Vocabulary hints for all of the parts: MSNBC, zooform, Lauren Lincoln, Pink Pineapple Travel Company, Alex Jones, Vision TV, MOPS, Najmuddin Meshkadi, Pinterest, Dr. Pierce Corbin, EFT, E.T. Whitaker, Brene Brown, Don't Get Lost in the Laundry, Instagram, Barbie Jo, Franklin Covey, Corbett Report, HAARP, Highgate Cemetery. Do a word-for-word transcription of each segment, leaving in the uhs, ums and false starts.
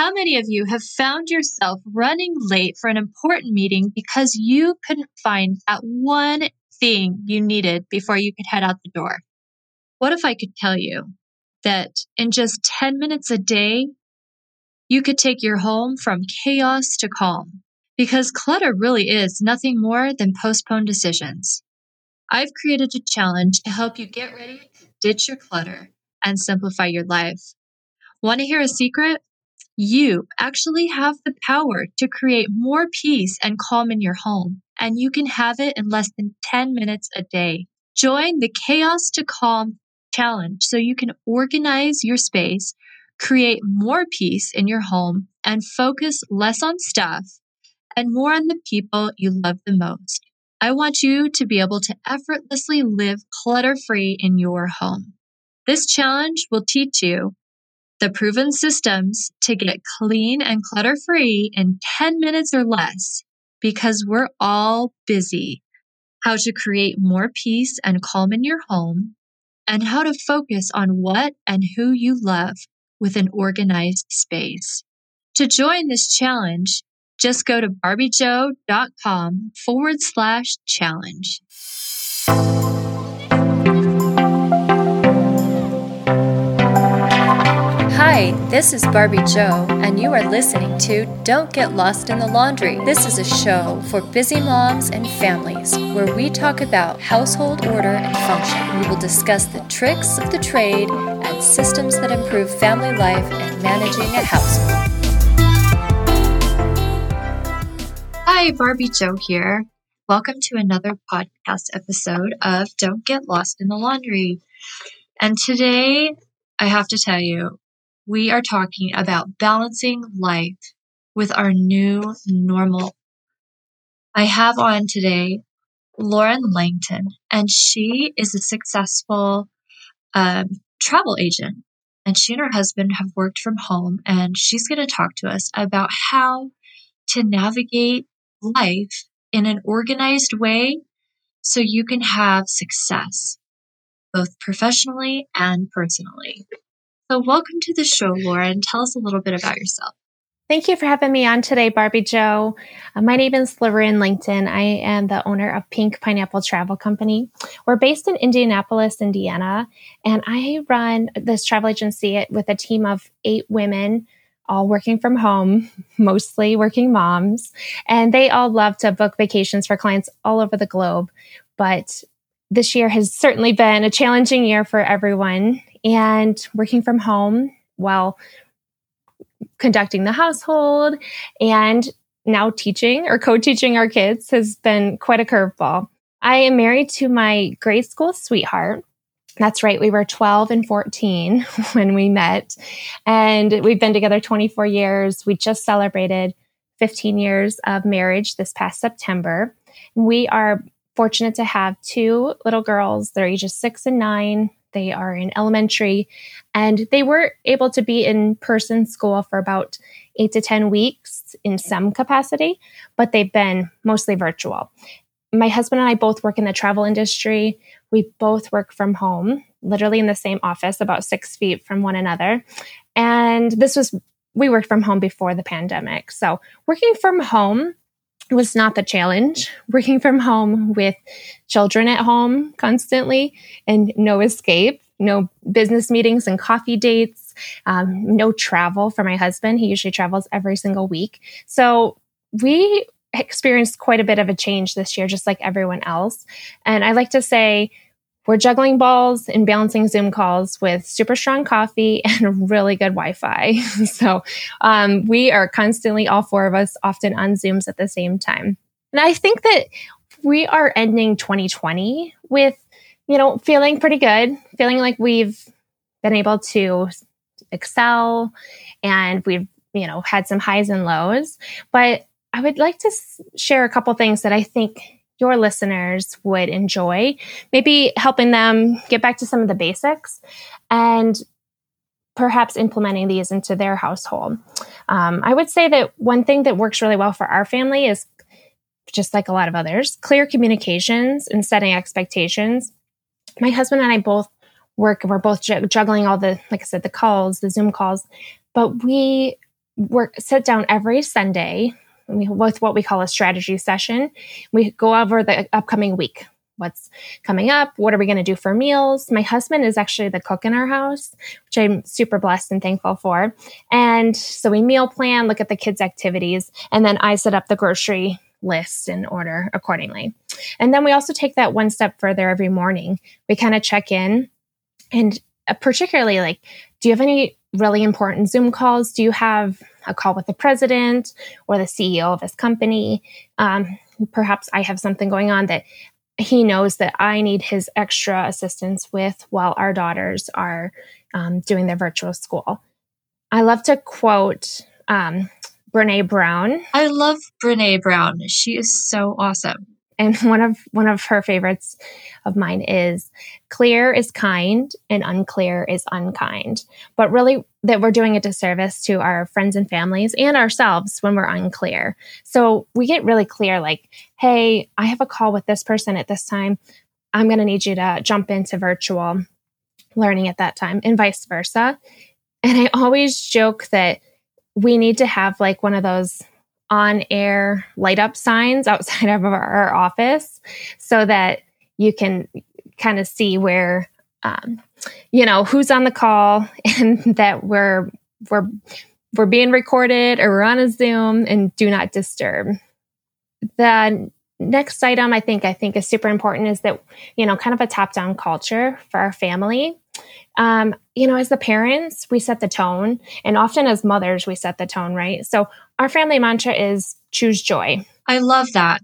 How many of you have found yourself running late for an important meeting because you couldn't find that one thing you needed before you could head out the door? What if I could tell you that in just ten minutes a day, you could take your home from chaos to calm? Because clutter really is nothing more than postponed decisions. I've created a challenge to help you get ready to ditch your clutter and simplify your life. Want to hear a secret? You actually have the power to create more peace and calm in your home, and you can have it in less than ten minutes a day. Join the Chaos to Calm Challenge so you can organize your space, create more peace in your home, and focus less on stuff and more on the people you love the most. I want you to be able to effortlessly live clutter-free in your home. This challenge will teach you the proven systems to get clean and clutter-free in ten minutes or less, because we're all busy. How to create more peace and calm in your home, and how to focus on what and who you love with an organized space. To join this challenge, just go to barbiejo.com forward slash challenge. Hi, this is Barbie Jo, and you are listening to Don't Get Lost in the Laundry. This is a show for busy moms and families where we talk about household order and function. We will discuss the tricks of the trade and systems that improve family life and managing a household. Hi, Barbie Jo here. Welcome to another podcast episode of Don't Get Lost in the Laundry. And today, I have to tell you, we are talking about balancing life with our new normal. I have on today Lauren Lincoln, and she is a successful um, travel agent. And she and her husband have worked from home, and she's going to talk to us about how to navigate life in an organized way so you can have success, both professionally and personally. So welcome to the show, Lauren. Tell us a little bit about yourself. Thank you for having me on today, Barbie Jo. Uh, my name is Lauren Lincoln. I am the owner of Pink Pineapple Travel Company. We're based in Indianapolis, Indiana, and I run this travel agency with a team of eight women, all working from home, mostly working moms, and they all love to book vacations for clients all over the globe. But this year has certainly been a challenging year for everyone, and working from home while conducting the household and now teaching or co-teaching our kids has been quite a curveball. I am married to my grade school sweetheart. That's right. We were twelve and fourteen when we met, and we've been together twenty-four years. We just celebrated fifteen years of marriage this past September. We are fortunate to have two little girls. They're ages six and nine. They are in elementary, and they were able to be in person school for about eight to ten weeks in some capacity, but they've been mostly virtual. My husband and I both work in the travel industry. We both work from home, literally in the same office, about six feet from one another. And this was, we worked from home before the pandemic. So working from home was not the challenge. Working from home with children at home constantly and no escape, no business meetings and coffee dates, um, no travel for my husband. He usually travels every single week. So we experienced quite a bit of a change this year, just like everyone else. And I like to say we're juggling balls and balancing Zoom calls with super strong coffee and really good Wi-Fi. So um, we are constantly, all four of us, often on Zooms at the same time. And I think that we are ending twenty twenty with, you know, feeling pretty good, feeling like we've been able to excel and we've, you know, had some highs and lows. But I would like to share a couple things that I think your listeners would enjoy, maybe helping them get back to some of the basics and perhaps implementing these into their household. Um, I would say that one thing that works really well for our family is, just like a lot of others, clear communications and setting expectations. My husband and I both work, we're both juggling all the, like I said, the calls, the Zoom calls, but we work, sit down every Sunday with what we call a strategy session. We go over the upcoming week. What's coming up? What are we going to do for meals? My husband is actually the cook in our house, which I'm super blessed and thankful for. And so we meal plan, look at the kids' activities, and then I set up the grocery list and order accordingly. And then we also take that one step further every morning. We kind of check in, and particularly like, do you have any really important Zoom calls? Do you have a call with the president or the C E O of this company? Um, perhaps I have something going on that he knows that I need his extra assistance with while our daughters are um, doing their virtual school. I love to quote um, Brene Brown. I love Brene Brown. She is so awesome. And one of one of her favorites of mine is, clear is kind and unclear is unkind. But really that we're doing a disservice to our friends and families and ourselves when we're unclear. So we get really clear like, hey, I have a call with this person at this time. I'm going to need you to jump into virtual learning at that time, and vice versa. And I always joke that we need to have like one of those on-air light-up signs outside of our office so that you can kind of see where, um, you know, who's on the call and that we're we're we're being recorded or we're on a Zoom, and do not disturb. The next item I think I think is super important is that, you know, kind of a top-down culture for our family. Um, you know, as the parents, we set the tone, and often as mothers, we set the tone, right? So our family mantra is choose joy. I love that.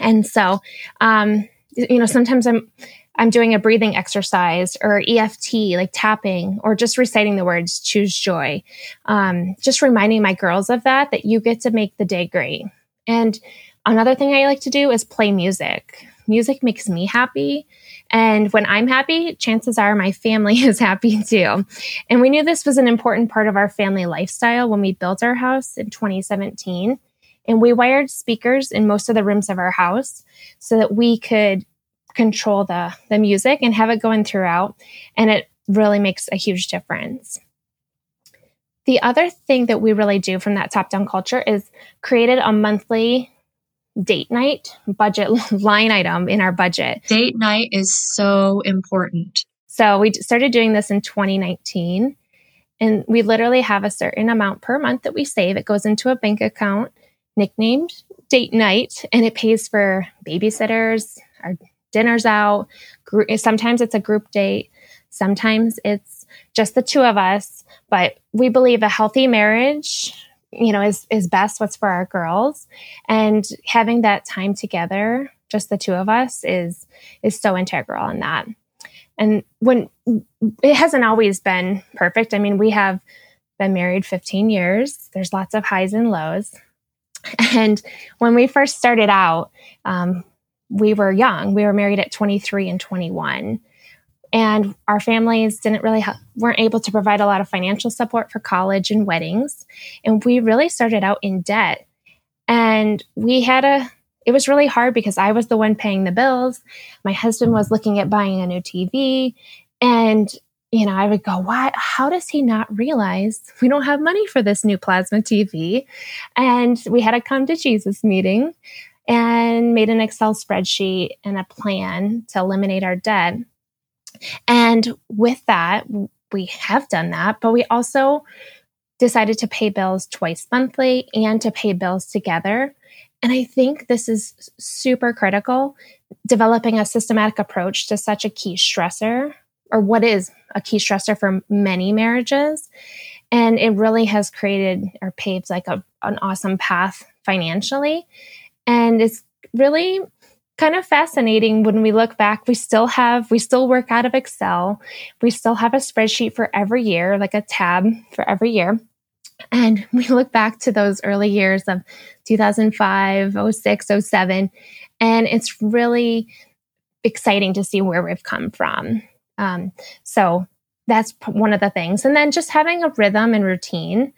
And so, um, you know, sometimes I'm, I'm doing a breathing exercise or E F T, like tapping, or just reciting the words, choose joy. Um, just reminding my girls of that, that you get to make the day great. And another thing I like to do is play music. Music makes me happy. And when I'm happy, chances are my family is happy too. And we knew this was an important part of our family lifestyle when we built our house in twenty seventeen. And we wired speakers in most of the rooms of our house so that we could control the, the music and have it going throughout. And it really makes a huge difference. The other thing that we really do from that top-down culture is created a monthly date night budget line item in our budget. Date night is so important. So we started doing this in twenty nineteen, and we literally have a certain amount per month that we save. It goes into a bank account nicknamed date night, and it pays for babysitters, our dinners out. Gr- sometimes it's a group date. Sometimes it's just the two of us, but we believe a healthy marriage, you know, is, is best what's for our girls. And having that time together, just the two of us, is, is so integral in that. And when it hasn't always been perfect. I mean, we have been married fifteen years. There's lots of highs and lows. And when we first started out, um, we were young. We were married at twenty-three and twenty-one. And our families didn't really ha- weren't able to provide a lot of financial support for college and weddings. And we really started out in debt. And we had a, it was really hard because I was the one paying the bills. My husband was looking at buying a new T V. And, you know, I would go, what? How does he not realize we don't have money for this new plasma T V? And we had a come to Jesus meeting and made an Excel spreadsheet and a plan to eliminate our debt. And with that, we have done that, but we also decided to pay bills twice monthly and to pay bills together. And I think this is super critical, developing a systematic approach to such a key stressor, or what is a key stressor for many marriages. And it really has created or paved like a, an awesome path financially. And it's really kind of fascinating when we look back. We still have, we still work out of Excel. We still have a spreadsheet for every year, like a tab for every year. And we look back to those early years of two thousand five, oh six, oh seven, and it's really exciting to see where we've come from. Um, so that's one of the things. And then just having a rhythm and routine,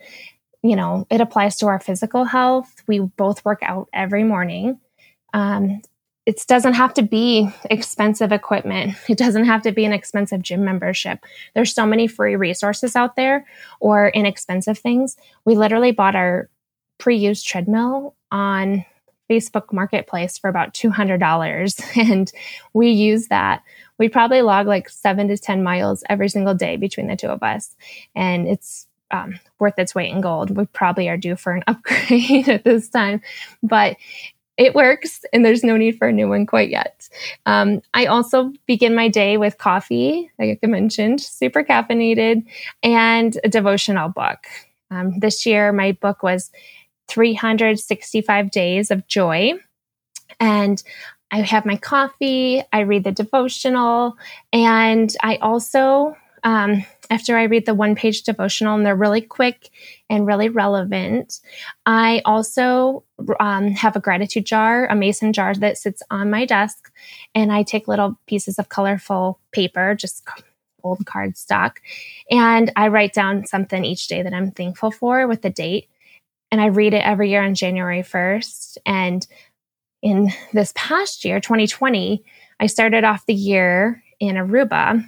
you know, it applies to our physical health. We both work out every morning. Um, it doesn't have to be expensive equipment. It doesn't have to be an expensive gym membership. There's so many free resources out there or inexpensive things. We literally bought our pre-used treadmill on Facebook Marketplace for about two hundred dollars. And we use that. We probably log like seven to ten miles every single day between the two of us. And it's um, worth its weight in gold. We probably are due for an upgrade at this time, but it works and there's no need for a new one quite yet. Um, I also begin my day with coffee, like I mentioned, super caffeinated, and a devotional book. Um, this year, my book was three hundred sixty-five days of Joy. And I have my coffee, I read the devotional, and I also, um, after I read the one-page devotional, and they're really quick and really relevant, I also um, have a gratitude jar, a mason jar that sits on my desk, and I take little pieces of colorful paper, just old cardstock, and I write down something each day that I'm thankful for with a date. And I read it every year on January first. And in this past year, twenty twenty, I started off the year in Aruba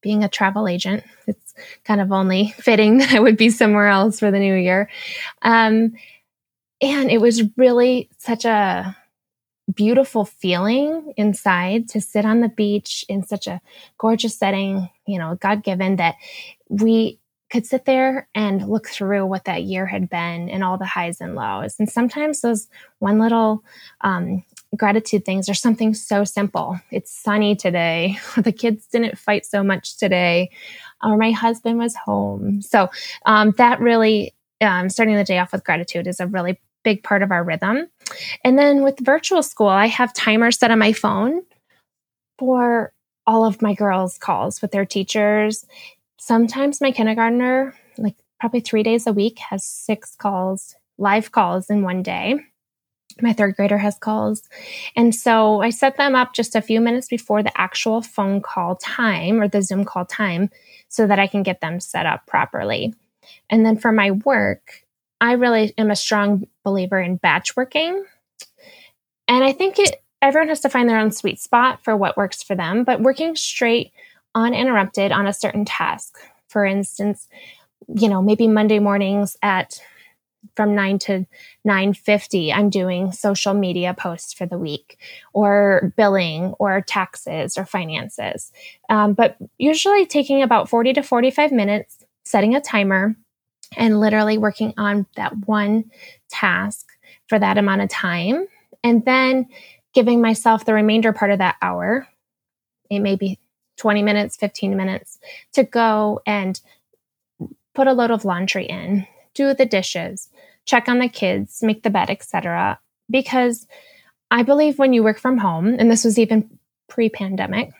being a travel agent. It's kind of only fitting that I would be somewhere else for the new year. Um, and it was really such a beautiful feeling inside to sit on the beach in such a gorgeous setting, you know, God-given, that we could sit there and look through what that year had been and all the highs and lows. And sometimes those one little um, gratitude things are something so simple. It's sunny today. The kids didn't fight so much today. Or my husband was home. So um, that really, um, starting the day off with gratitude is a really big part of our rhythm. And then with virtual school, I have timers set on my phone for all of my girls' calls with their teachers. Sometimes my kindergartner, like probably three days a week, has six calls, live calls in one day. My third grader has calls. And so I set them up just a few minutes before the actual phone call time or the Zoom call time so that I can get them set up properly. And then for my work, I really am a strong believer in batch working. And I think it, everyone has to find their own sweet spot for what works for them, but working straight uninterrupted on a certain task. For instance, you know, maybe Monday mornings at from nine to nine fifty, I'm doing social media posts for the week or billing or taxes or finances. Um, but usually taking about forty to forty-five minutes, setting a timer and literally working on that one task for that amount of time. And then giving myself the remainder part of that hour. It may be twenty minutes, fifteen minutes to go and put a load of laundry in, do the dishes, check on the kids, make the bed, et cetera. Because I believe when you work from home, and this was even pre-pandemic,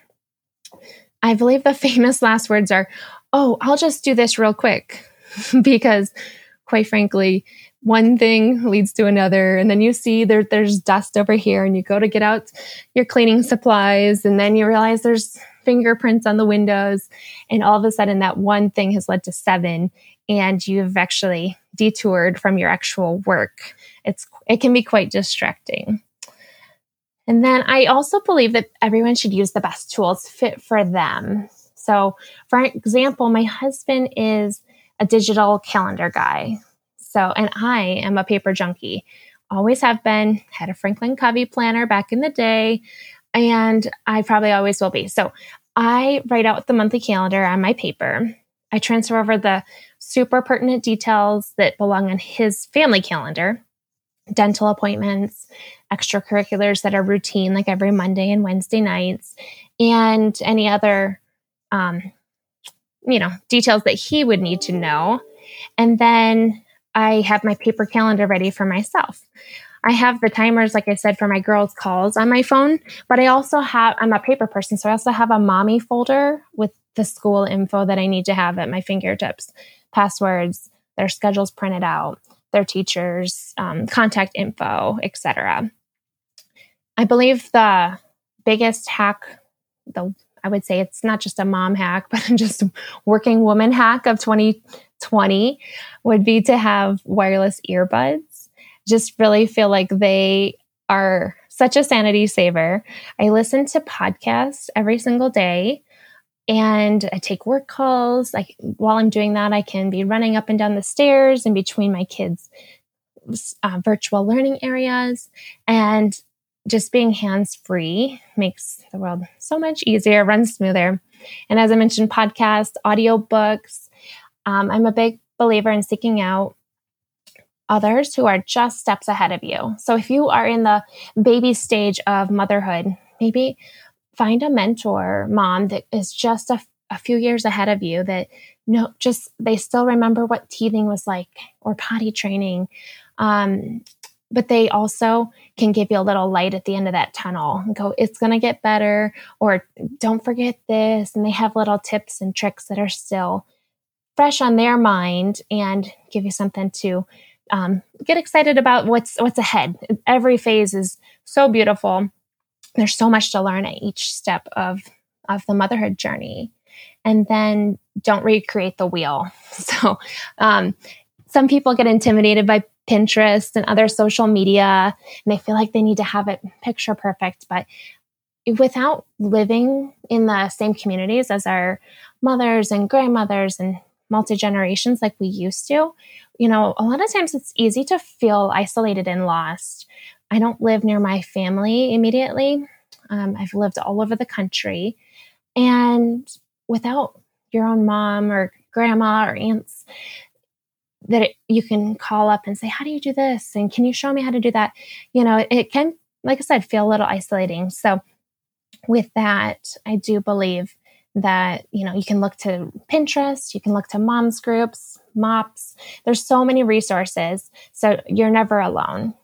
I believe the famous last words are, oh, I'll just do this real quick. Because quite frankly, one thing leads to another. And then you see there, there's dust over here and you go to get out your cleaning supplies. And then you realize there's fingerprints on the windows. And all of a sudden that one thing has led to seven and you've actually detoured from your actual work. It's, it can be quite distracting. And then I also believe that everyone should use the best tools fit for them. So for example, my husband is a digital calendar guy. So, and I am a paper junkie. Always have been, had a Franklin Covey planner back in the day, and I probably always will be. So I write out the monthly calendar on my paper. I transfer over the super pertinent details that belong on his family calendar, dental appointments, extracurriculars that are routine, like every Monday and Wednesday nights, and any other, um, you know, details that he would need to know. And then I have my paper calendar ready for myself. I have the timers, like I said, for my girls' calls on my phone, but I also have, I'm a paper person, so I also have a mommy folder with the school info that I need to have at my fingertips, passwords, their schedules printed out, their teachers, um, contact info, et cetera. I believe the biggest hack, the I would say it's not just a mom hack, but just a working woman hack of twenty twenty would be to have wireless earbuds. Just really feel like they are such a sanity saver. I listen to podcasts every single day and I take work calls. I, while I'm doing that, I can be running up and down the stairs in between my kids' uh, virtual learning areas, and just being hands-free makes the world so much easier, runs smoother. And as I mentioned, podcasts, audiobooks. Um, I'm a big believer in seeking out others who are just steps ahead of you. So if you are in the baby stage of motherhood, maybe find a mentor mom that is just a, a few years ahead of you that no, just they still remember what teething was like or potty training. Um, but they also can give you a little light at the end of that tunnel and go, it's going to get better, or don't forget this. And they have little tips and tricks that are still fresh on their mind and give you something to um, get excited about what's, what's ahead. Every phase is so beautiful. There's so much to learn at each step of, of the motherhood journey. And then don't recreate the wheel. So, um, some people get intimidated by Pinterest and other social media, and they feel like they need to have it picture perfect. But without living in the same communities as our mothers and grandmothers and multi-generations like we used to, you know, a lot of times it's easy to feel isolated and lost. I don't live near my family immediately. Um, I've lived all over the country. And without your own mom or grandma or aunts that it, you can call up and say, how do you do this? And can you show me how to do that? You know, it, it can, like I said, feel a little isolating. So with that, I do believe that, you know, you can look to Pinterest, you can look to moms groups, MOPS. There's so many resources. So you're never alone.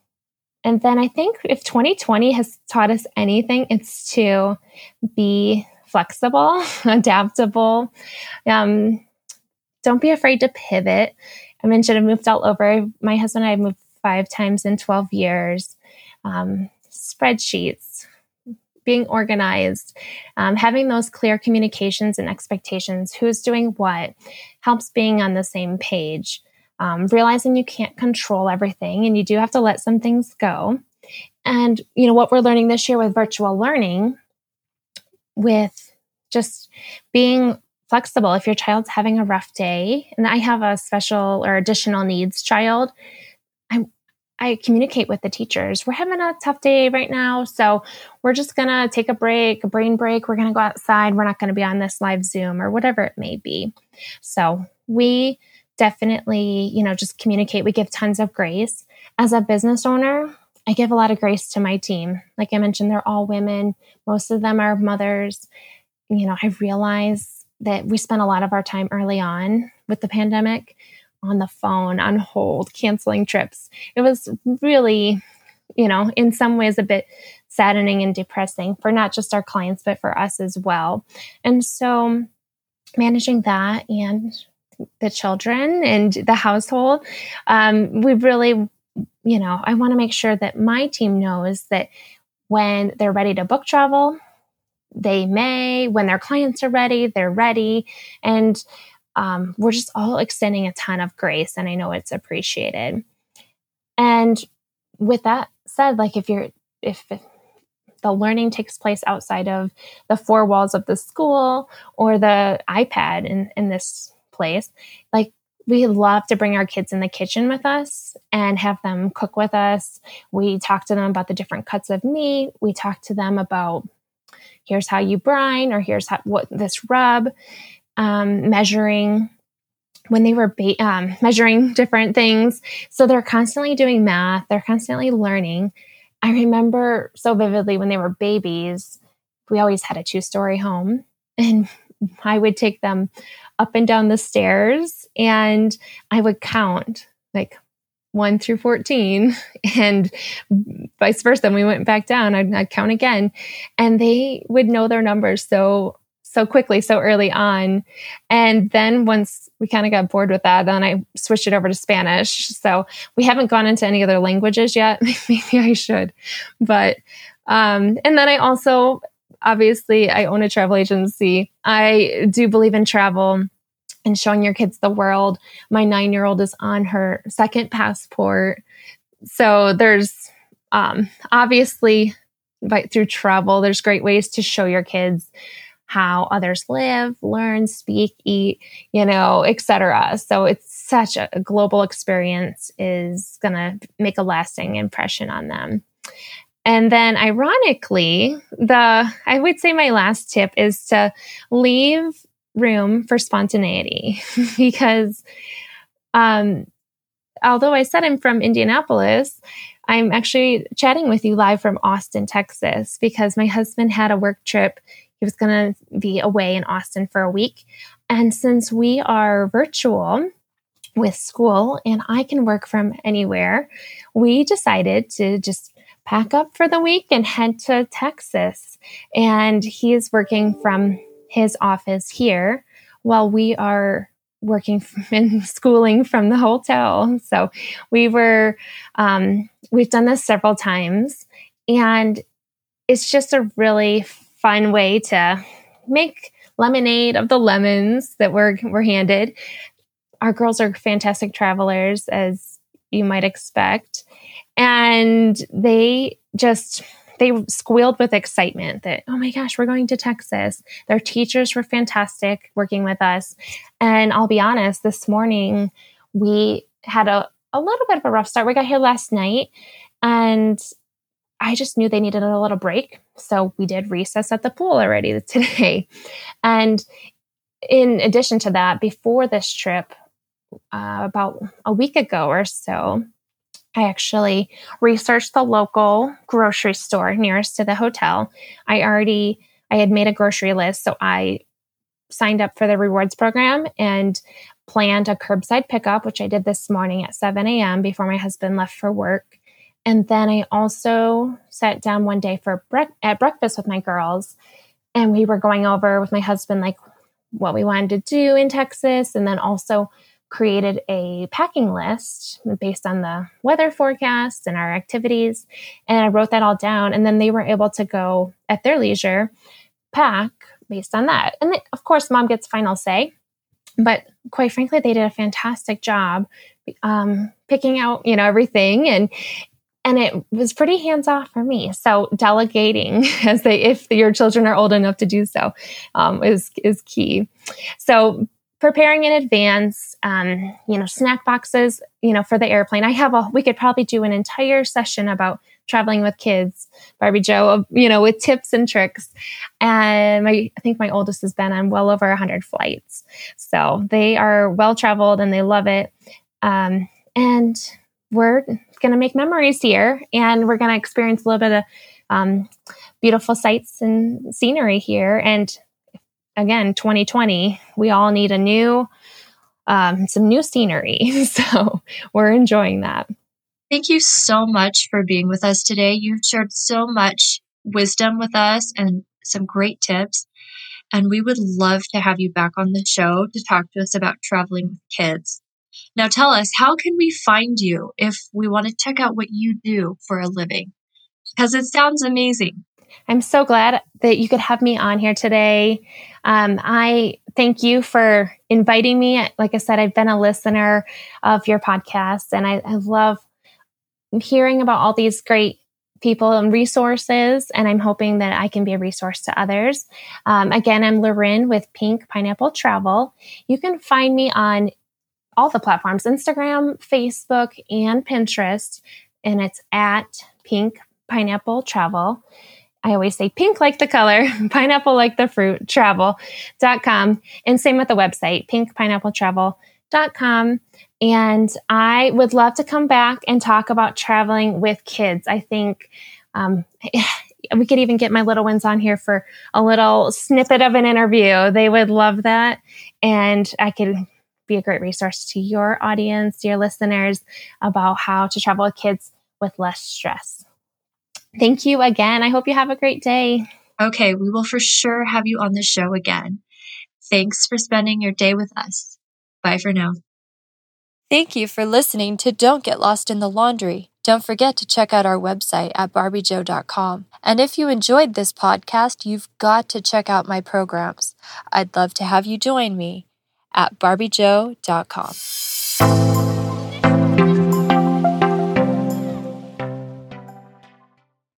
And then I think if twenty twenty has taught us anything, it's to be flexible, adaptable. Um, don't be afraid to pivot. I mentioned I've moved all over. My husband and I have moved five times in twelve years. Um, spreadsheets, being organized, um, having those clear communications and expectations, who's doing what, helps being on the same page, um, realizing you can't control everything and you do have to let some things go. And, you know, what we're learning this year with virtual learning, with just being flexible. If your child's having a rough day, and I have a special or additional needs child, I I communicate with the teachers. We're having a tough day right now, so we're just going to take a break, a brain break. We're going to go outside. We're not going to be on this live Zoom or whatever it may be. So we definitely, you know, just communicate. We give tons of grace. As a business owner, I give a lot of grace to my team. Like I mentioned, they're all women. Most of them are mothers. You know, I realize that we spent a lot of our time early on with the pandemic on the phone, on hold, canceling trips. It was really, you know, in some ways a bit saddening and depressing for not just our clients, but for us as well. And so managing that and the children and the household, um, we really, you know, I want to make sure that my team knows that when they're ready to book travel, they may, when their clients are ready, they're ready. And um, we're just all extending a ton of grace. And I know it's appreciated. And with that said, like if you're, if, if the learning takes place outside of the four walls of the school or the iPad in, in this place, like we love to bring our kids in the kitchen with us and have them cook with us. We talk to them about the different cuts of meat. We talk to them about here's how you brine, or here's how, what this rub, um, measuring when they were ba- um, measuring different things. So they're constantly doing math. They're constantly learning. I remember so vividly when they were babies, we always had a two-story home, and I would take them up and down the stairs and I would count like one through fourteen, and vice versa. Then we went back down. I'd, I'd count again, and they would know their numbers so so quickly, so early on. And then once we kind of got bored with that, then I switched it over to Spanish. So we haven't gone into any other languages yet. Maybe I should, but um, and then I also obviously I own a travel agency. I do believe in travel and showing your kids the world. My nine-year-old is on her second passport. So there's um, obviously by through travel. There's great ways to show your kids how others live, learn, speak, eat, you know, et cetera. So it's such a, a global experience is going to make a lasting impression on them. And then ironically, the, I would say my last tip is to leave room for spontaneity because, um, although I said I'm from Indianapolis, I'm actually chatting with you live from Austin, Texas, because my husband had a work trip. He was going to be away in Austin for a week. And since we are virtual with school and I can work from anywhere, we decided to just pack up for the week and head to Texas. And he is working from his office here while we are working and schooling from the hotel. So we were, um, we've done this several times, and it's just a really fun way to make lemonade of the lemons that we're, we're handed. Our girls are fantastic travelers, as you might expect. And they just, they squealed with excitement that, oh my gosh, we're going to Texas. Their teachers were fantastic working with us. And I'll be honest, this morning we had a, a little bit of a rough start. We got here last night and I just knew they needed a little break. So we did recess at the pool already today. And in addition to that, before this trip, uh, about a week ago or so, I actually researched the local grocery store nearest to the hotel. I already, I had made a grocery list, so I signed up for the rewards program and planned a curbside pickup, which I did this morning at seven a.m. before my husband left for work. And then I also sat down one day for bre- at breakfast with my girls, and we were going over with my husband, like what we wanted to do in Texas, and then also created a packing list based on the weather forecast and our activities. And I wrote that all down. And then they were able to go at their leisure, pack based on that. And of course, mom gets final say. But quite frankly, they did a fantastic job um, picking out, you know, everything. And and it was pretty hands-off for me. So delegating, as they, if your children are old enough to do so, um, is is key. So preparing in advance, um, you know, snack boxes, you know, for the airplane. I have a, we could probably do an entire session about traveling with kids, Barbie Jo, you know, with tips and tricks. And my, I think my oldest has been on well over a hundred flights. So they are well-traveled and they love it. Um, and we're going to make memories here, and we're going to experience a little bit of um, beautiful sights and scenery here. And again, twenty twenty, we all need a new, um, some new scenery. So we're enjoying that. Thank you so much for being with us today. You've shared so much wisdom with us and some great tips. And we would love to have you back on the show to talk to us about traveling with kids. Now tell us, how can we find you if we want to check out what you do for a living? Because it sounds amazing. I'm so glad that you could have me on here today. Um, I thank you for inviting me. Like I said, I've been a listener of your podcast, and I, I love hearing about all these great people and resources, and I'm hoping that I can be a resource to others. Um, again, I'm Lauren with Pink Pineapple Travel. You can find me on all the platforms, Instagram, Facebook, and Pinterest, and it's at Pink Pineapple Travel. I always say pink like the color, pineapple like the fruit, travel dot com. And same with the website, pink pineapple travel dot com. And I would love to come back and talk about traveling with kids. I think um, we could even get my little ones on here for a little snippet of an interview. They would love that. And I could be a great resource to your audience, your listeners, about how to travel with kids with less stress. Thank you again. I hope you have a great day. Okay, we will for sure have you on the show again. Thanks for spending your day with us. Bye for now. Thank you for listening to Don't Get Lost in the Laundry. Don't forget to check out our website at barbie jo dot com. And if you enjoyed this podcast, you've got to check out my programs. I'd love to have you join me at barbie jo dot com.